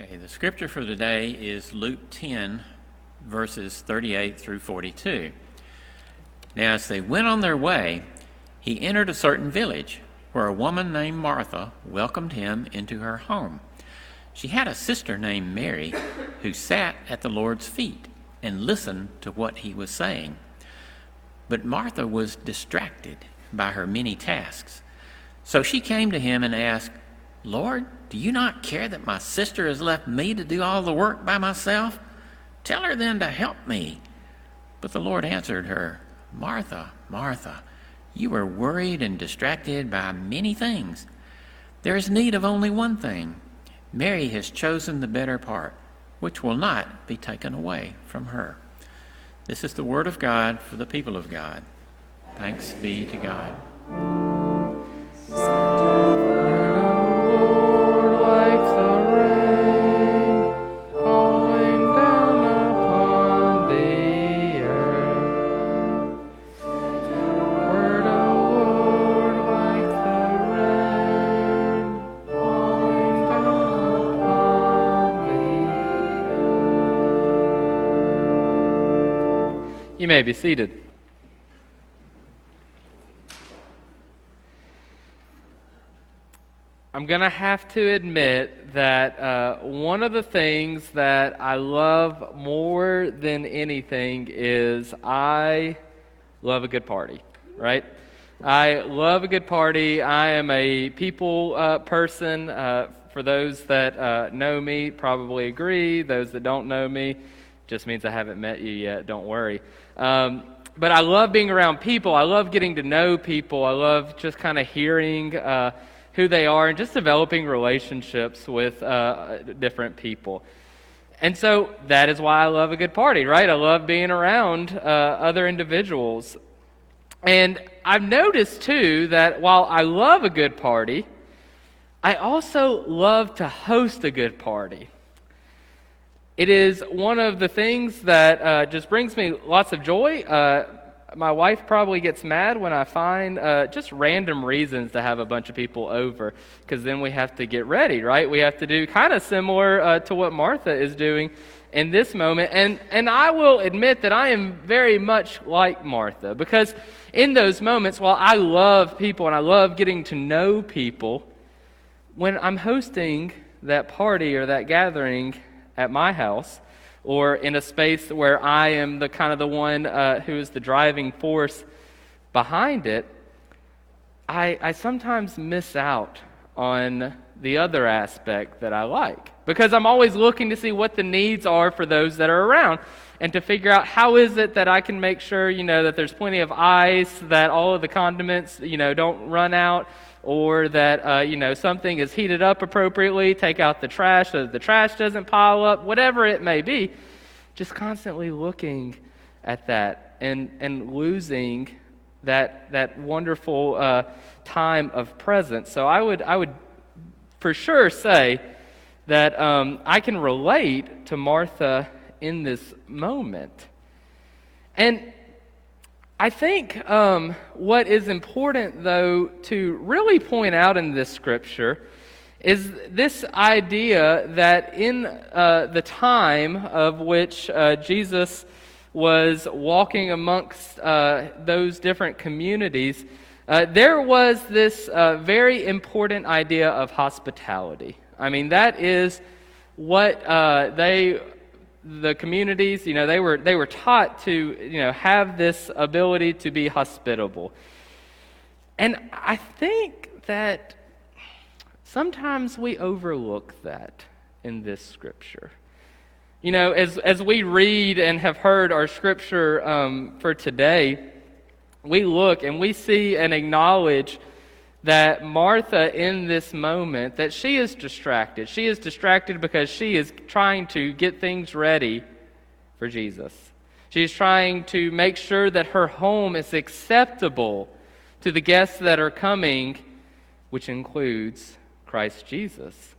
Okay, the scripture for today is Luke 10, verses 38 through 42. Now, as they went on their way, he entered a certain village where a woman named Martha welcomed him into her home. She had a sister named Mary who sat at the Lord's feet and listened to what he was saying. But Martha was distracted by her many tasks. So she came to him and asked, "Lord, do you not care that my sister has left me to do all the work by myself? Tell her then to help me." But the Lord answered her, "Martha, Martha, you are worried and distracted by many things. There is need of only one thing. Mary has chosen the better part, which will not be taken away from her." This is the word of God for the people of God. Thanks be to God. You may be seated. I'm going to have to admit that one of the things that I love more than anything is I love a good party, right? I love a good party. I am a people person. For those that know me, probably agree. Those that don't know me, just means I haven't met you yet, don't worry. But I love being around people. I love getting to know people. I love just kind of hearing who they are and just developing relationships with different people. And so that is why I love a good party, right? I love being around other individuals. And I've noticed, too, that while I love a good party, I also love to host a good party. It is one of the things that just brings me lots of joy. My wife probably gets mad when I find just random reasons to have a bunch of people over, because then we have to get ready, right? We have to do kind of similar to what Martha is doing in this moment. And I will admit that I am very much like Martha, because in those moments, while I love people and I love getting to know people, when I'm hosting that party or that gathering at my house, or in a space where I am the kind of the one who is the driving force behind it, I sometimes miss out on the other aspect that I like, because I'm always looking to see what the needs are for those that are around, and to figure out how is it that I can make sure, you know, that there's plenty of ice, that all of the condiments, you know, don't run out, or that, you know, something is heated up appropriately, take out the trash so that the trash doesn't pile up, whatever it may be. Just constantly looking at that and losing that wonderful time of presence. So I would for sure say that I can relate to Martha in this moment. And I think what is important, though, to really point out in this scripture is this idea that in the time of which Jesus was walking amongst those different communities, there was this very important idea of hospitality. I mean, that is what the communities, you know, they were taught to, you know, have this ability to be hospitable. And I think that sometimes we overlook that in this scripture. You know, as we read and have heard our scripture for today, we look and we see and acknowledge that Martha in this moment, that she is distracted. She is distracted because she is trying to get things ready for Jesus. She's trying to make sure that her home is acceptable to the guests that are coming, which includes Christ Jesus.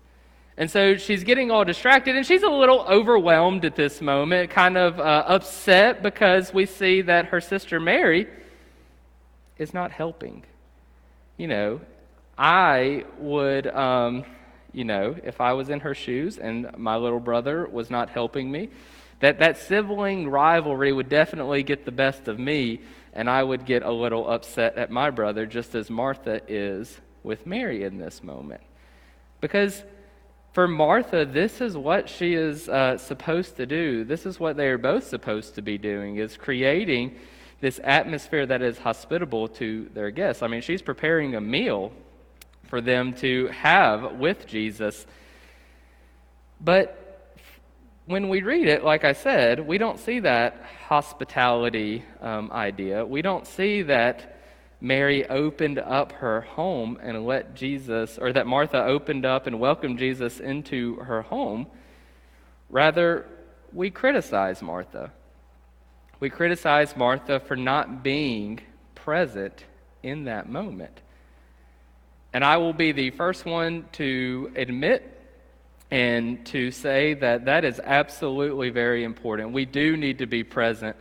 And so she's getting all distracted, and she's a little overwhelmed at this moment, kind of upset, because we see that her sister Mary is not helping. You know, I would, you know, if I was in her shoes and my little brother was not helping me, that sibling rivalry would definitely get the best of me, and I would get a little upset at my brother, just as Martha is with Mary in this moment. Because for Martha, this is what she is supposed to do. This is what they are both supposed to be doing, is creating this atmosphere that is hospitable to their guests. I mean, she's preparing a meal for them to have with Jesus. But when we read it, like I said, we don't see that hospitality idea. We don't see that Mary opened up her home and let Jesus, or that Martha opened up and welcomed Jesus into her home. Rather, we criticize Martha. We criticize Martha for not being present in that moment. And I will be the first one to admit and to say that that is absolutely very important. We do need to be present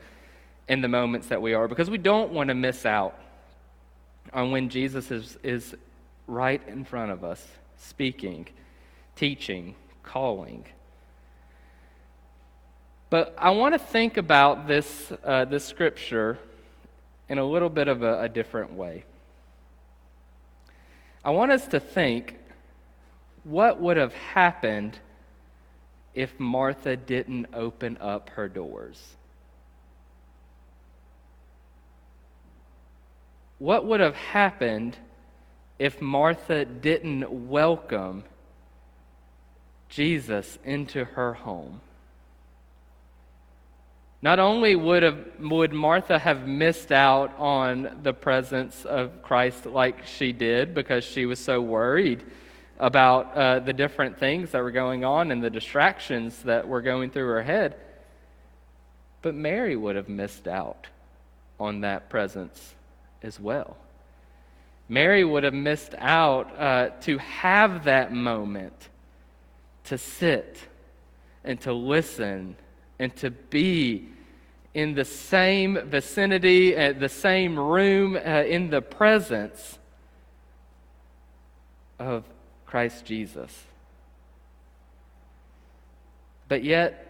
in the moments that we are, because we don't want to miss out on when Jesus is right in front of us, speaking, teaching, calling. But I want to think about this scripture in a little bit of a different way. I want us to think, what would have happened if Martha didn't open up her doors? What would have happened if Martha didn't welcome Jesus into her home? Not only would Martha have missed out on the presence of Christ like she did, because she was so worried about the different things that were going on and the distractions that were going through her head, but Mary would have missed out on that presence as well. Mary would have missed out to have that moment to sit and to listen and to be in the same vicinity, the same room, in the presence of Christ Jesus. But yet,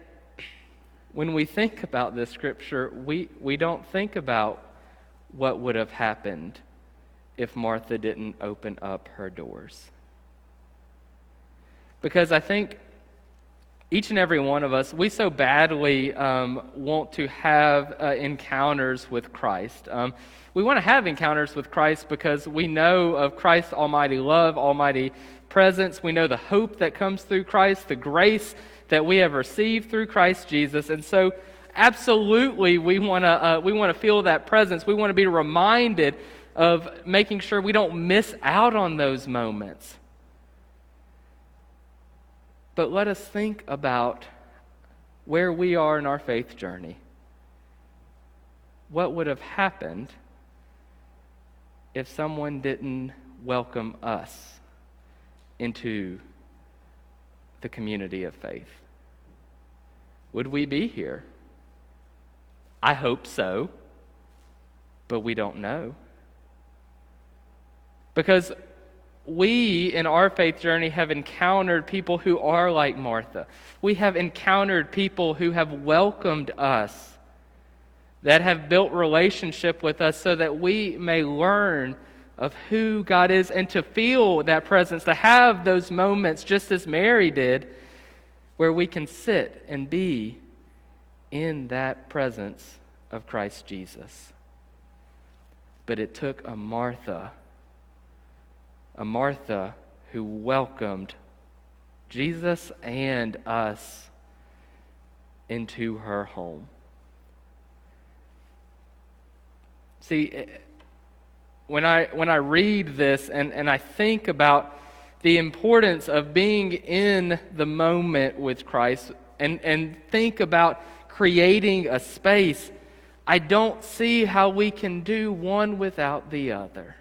when we think about this scripture, we don't think about what would have happened if Martha didn't open up her doors. Because I think each and every one of us, we so badly want to have encounters with Christ. We want to have encounters with Christ because we know of Christ's almighty love, almighty presence. We know the hope that comes through Christ, the grace that we have received through Christ Jesus. And so absolutely we want to feel that presence. We want to be reminded of making sure we don't miss out on those moments. But let us think about where we are in our faith journey. What would have happened if someone didn't welcome us into the community of faith? Would we be here? I hope so, but we don't know. Because we, in our faith journey, have encountered people who are like Martha. We have encountered people who have welcomed us, that have built relationship with us so that we may learn of who God is and to feel that presence, to have those moments just as Mary did, where we can sit and be in that presence of Christ Jesus. But it took a Martha who welcomed Jesus and us into her home. See, when I read this and I think about the importance of being in the moment with Christ and think about creating a space, I don't see how we can do one without the other.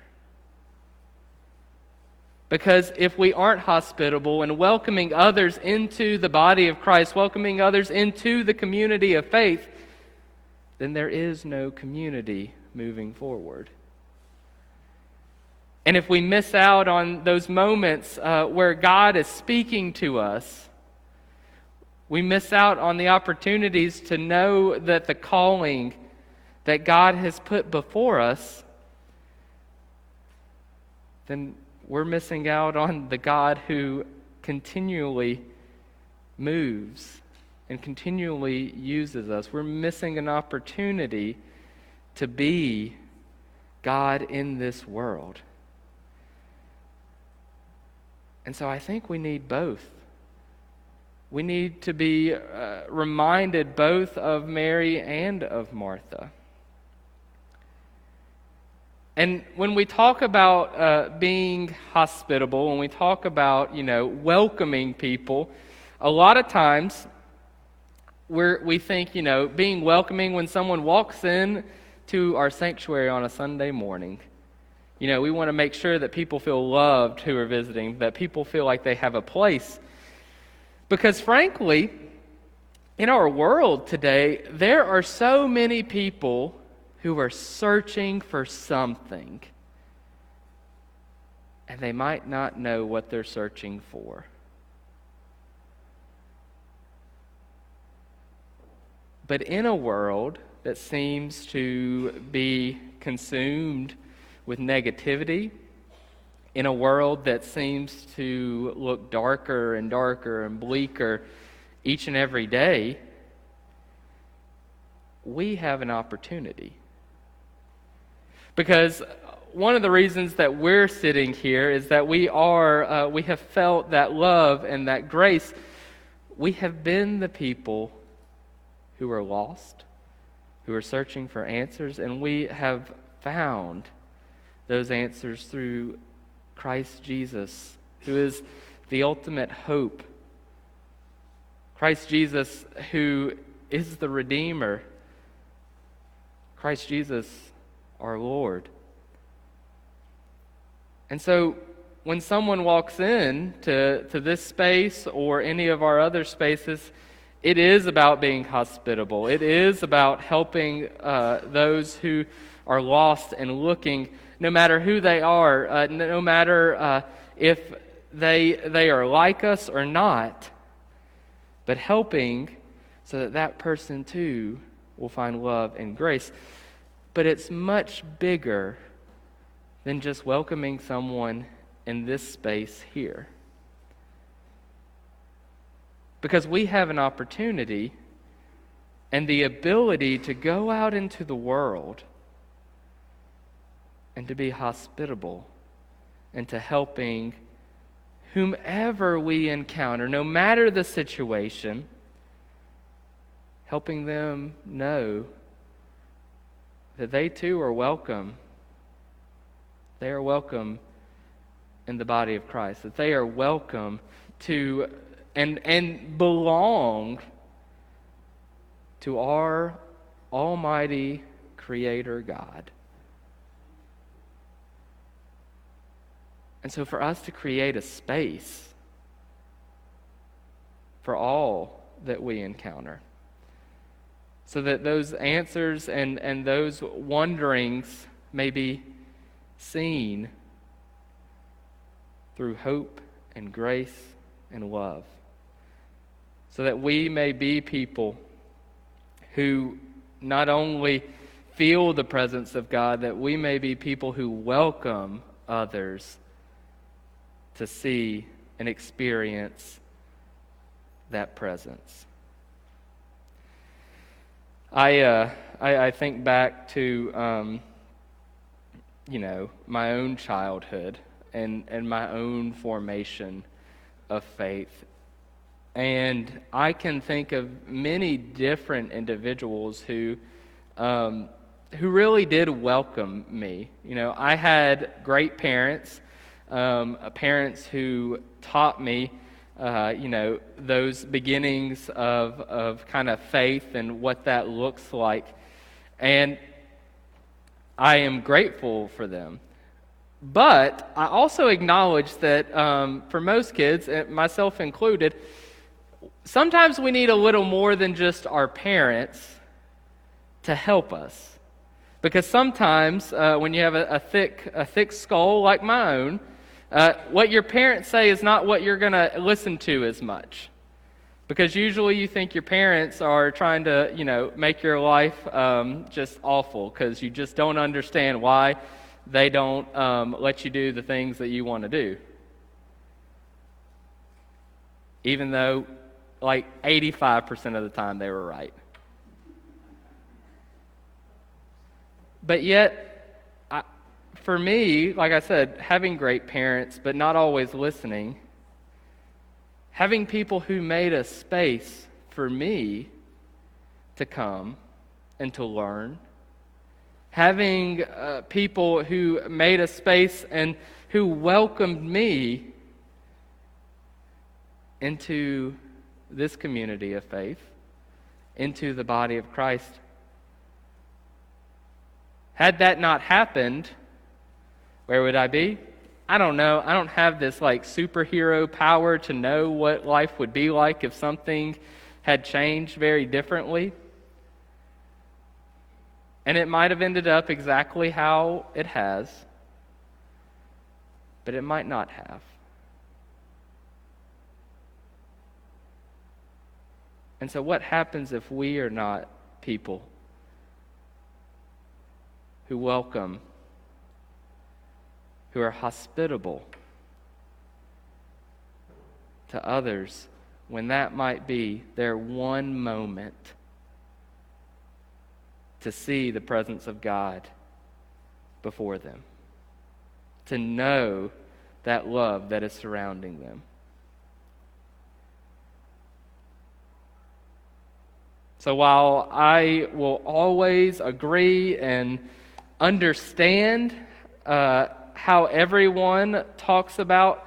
Because if we aren't hospitable and welcoming others into the body of Christ, welcoming others into the community of faith, then there is no community moving forward. And if we miss out on those moments where God is speaking to us, we miss out on the opportunities to know that the calling that God has put before us, then we're missing out on the God who continually moves and continually uses us. We're missing an opportunity to be God in this world. And so I think we need both. We need to be reminded both of Mary and of Martha. And when we talk about being hospitable, when we talk about, welcoming people, a lot of times we think, being welcoming when someone walks in to our sanctuary on a Sunday morning. We want to make sure that people feel loved who are visiting, that people feel like they have a place. Because frankly, in our world today, there are so many people who are searching for something, and they might not know what they're searching for. But in a world that seems to be consumed with negativity, in a world that seems to look darker and darker and bleaker each and every day, we have an opportunity. Because one of the reasons that we're sitting here is that we have felt that love and that grace. We have been the people who are lost, who are searching for answers, and we have found those answers through Christ Jesus, who is the ultimate hope. Christ Jesus, who is the Redeemer. Christ Jesus, our Lord. And so when someone walks in to this space or any of our other spaces, it is about being hospitable. It is about helping those who are lost and looking, no matter who they are, no matter if they are like us or not, but helping so that person too will find love and grace. But it's much bigger than just welcoming someone in this space here. Because we have an opportunity and the ability to go out into the world and to be hospitable and to helping whomever we encounter, no matter the situation, helping them know that they too are welcome. They are welcome in the body of Christ. That they are welcome to and belong to our almighty Creator God. And so for us to create a space for all that we encounter, so that those answers and those wonderings may be seen through hope and grace and love. So that we may be people who not only feel the presence of God, that we may be people who welcome others to see and experience that presence. I think back to my own childhood and my own formation of faith, and I can think of many different individuals who really did welcome me. I had great parents, parents who taught me those beginnings of kind of faith and what that looks like. And I am grateful for them. But I also acknowledge that for most kids, myself included, sometimes we need a little more than just our parents to help us. Because sometimes when you have a thick skull like my own, what your parents say is not what you're going to listen to as much. Because usually you think your parents are trying to, make your life just awful because you just don't understand why they don't let you do the things that you want to do. Even though, 85% of the time they were right. But yet, for me, like I said, having great parents, but not always listening, having people who made a space for me to come and to learn, having people who made a space and who welcomed me into this community of faith, into the body of Christ. Had that not happened, where would I be? I don't know. I don't have this superhero power to know what life would be like if something had changed very differently. And it might have ended up exactly how it has, but it might not have. And so what happens if we are not people who welcome, who are hospitable to others when that might be their one moment to see the presence of God before them, to know that love that is surrounding them? So while I will always agree and understand how everyone talks about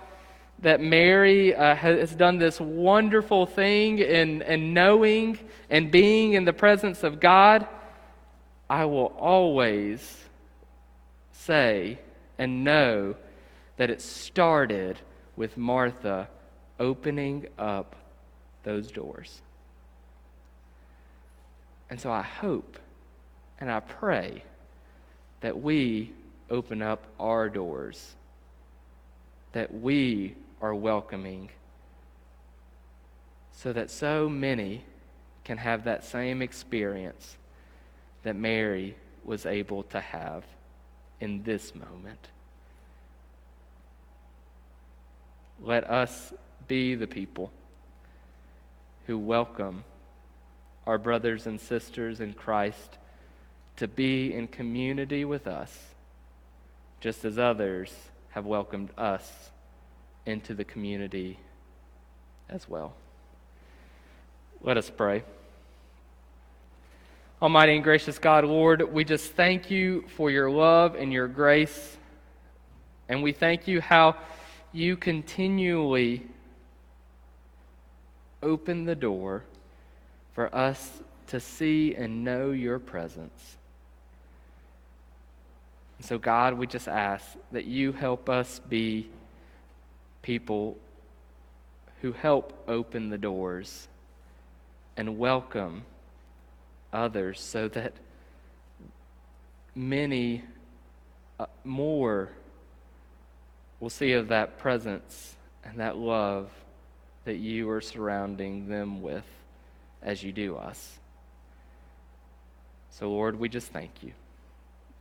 that Mary has done this wonderful thing in knowing and being in the presence of God, I will always say and know that it started with Martha opening up those doors. And so I hope and I pray that we open up our doors, that we are welcoming, so that so many can have that same experience that Mary was able to have in this moment. Let us be the people who welcome our brothers and sisters in Christ to be in community with us, just as others have welcomed us into the community as well. Let us pray. Almighty and gracious God, Lord, we just thank you for your love and your grace, and we thank you how you continually open the door for us to see and know your presence. And so, God, we just ask that you help us be people who help open the doors and welcome others so that many more will see of that presence and that love that you are surrounding them with, as you do us. So, Lord, we just thank you.